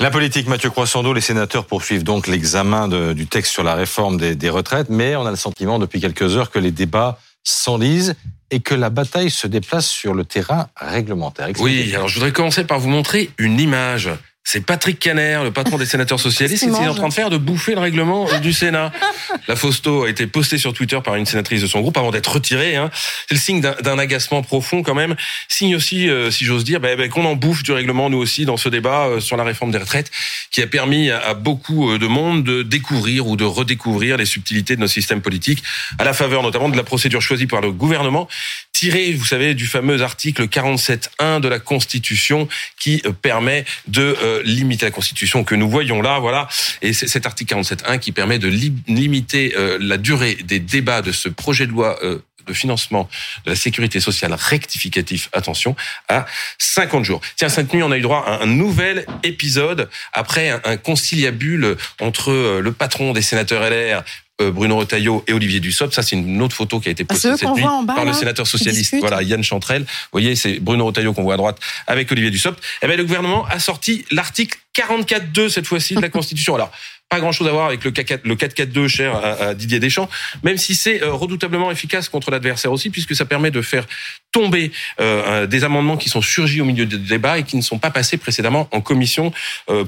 La politique, Mathieu Croissandeau, les sénateurs poursuivent donc l'examen du texte sur la réforme des retraites, mais on a le sentiment depuis quelques heures que les débats s'enlisent et que la bataille se déplace sur le terrain réglementaire. Expliquez-moi. Oui, alors je voudrais commencer par vous montrer une image. C'est Patrick Caner, le patron des sénateurs socialistes, qui est en train de faire de bouffer le règlement du Sénat. La photo a été postée sur Twitter par une sénatrice de son groupe avant d'être retirée. Hein. C'est le signe d'un agacement profond quand même. Signe aussi, si j'ose dire, qu'on en bouffe du règlement nous aussi dans ce débat sur la réforme des retraites qui a permis à beaucoup de monde de découvrir ou de redécouvrir les subtilités de nos systèmes politiques à la faveur notamment de la procédure choisie par le gouvernement tirée, vous savez, du fameux article 47.1 de la Constitution qui permet de limiter la Constitution que nous voyons là, voilà. Et c'est cet article 47.1 qui permet de limiter la durée des débats de ce projet de loi de financement de la sécurité sociale rectificatif, attention, à 50 jours. Tiens, cette nuit, on a eu droit à un nouvel épisode après un conciliabule entre le patron des sénateurs LR, Bruno Retailleau et Olivier Dussopt. Ça, c'est une autre photo qui a été postée cette nuit par le sénateur socialiste, voilà, Yann Chantrel. Vous voyez, c'est Bruno Retailleau qu'on voit à droite avec Olivier Dussopt. Eh bien, le gouvernement a sorti l'article 44.2 cette fois-ci de la Constitution. Alors, pas grand-chose à voir avec le 4-4-2 cher à Didier Deschamps, même si c'est redoutablement efficace contre l'adversaire aussi, puisque ça permet de faire tomber des amendements qui sont surgis au milieu du débat et qui ne sont pas passés précédemment en commission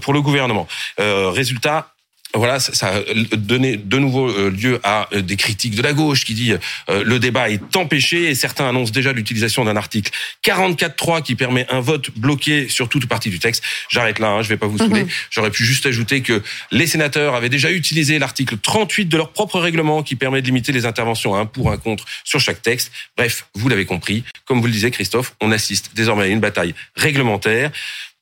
pour le gouvernement. Résultat, voilà, ça a donné de nouveau lieu à des critiques de la gauche qui dit le débat est empêché et certains annoncent déjà l'utilisation d'un article 44.3 qui permet un vote bloqué sur toute partie du texte. J'arrête là, hein, je vais pas vous saouler. J'aurais pu juste ajouter que les sénateurs avaient déjà utilisé l'article 38 de leur propre règlement qui permet de limiter les interventions à un pour, un contre sur chaque texte. Bref, vous l'avez compris. Comme vous le disiez, Christophe, on assiste désormais à une bataille réglementaire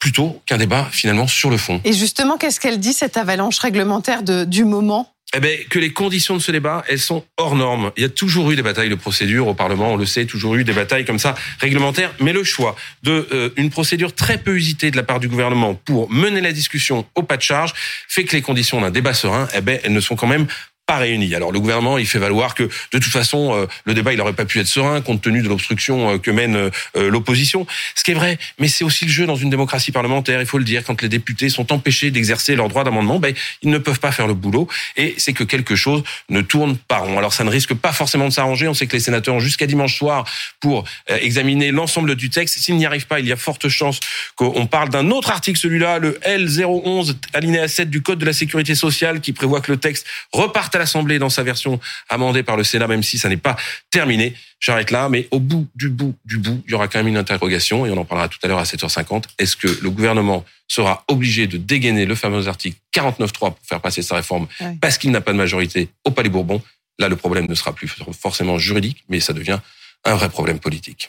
plutôt qu'un débat, finalement, sur le fond. Et justement, qu'est-ce qu'elle dit, cette avalanche réglementaire du moment ? Eh bien, que les conditions de ce débat, elles sont hors normes. Il y a toujours eu des batailles de procédure au Parlement, on le sait, toujours eu des batailles comme ça, réglementaires, mais le choix de une procédure très peu usitée de la part du gouvernement pour mener la discussion au pas de charge fait que les conditions d'un débat serein, eh bien, elles ne sont quand même pas réunis. Alors le gouvernement, il fait valoir que de toute façon, le débat, il aurait pas pu être serein compte tenu de l'obstruction que mène l'opposition. Ce qui est vrai, mais c'est aussi le jeu dans une démocratie parlementaire, il faut le dire. Quand les députés sont empêchés d'exercer leur droit d'amendement, ils ne peuvent pas faire le boulot et c'est que quelque chose ne tourne pas rond. Alors ça ne risque pas forcément de s'arranger. On sait que les sénateurs ont jusqu'à dimanche soir pour examiner l'ensemble du texte. S'ils n'y arrivent pas, il y a forte chance qu'on parle d'un autre article, celui-là, le L011 alinéa 7 du Code de la sécurité sociale qui prévoit que le texte reparte à l'Assemblée dans sa version amendée par le Sénat, même si ça n'est pas terminé. J'arrête là, mais au bout du bout du bout, il y aura quand même une interrogation, et on en parlera tout à l'heure à 7h50. Est-ce que le gouvernement sera obligé de dégainer le fameux article 49.3 pour faire passer sa réforme parce qu'il n'a pas de majorité au Palais Bourbon ? Là, le problème ne sera plus forcément juridique, mais ça devient un vrai problème politique.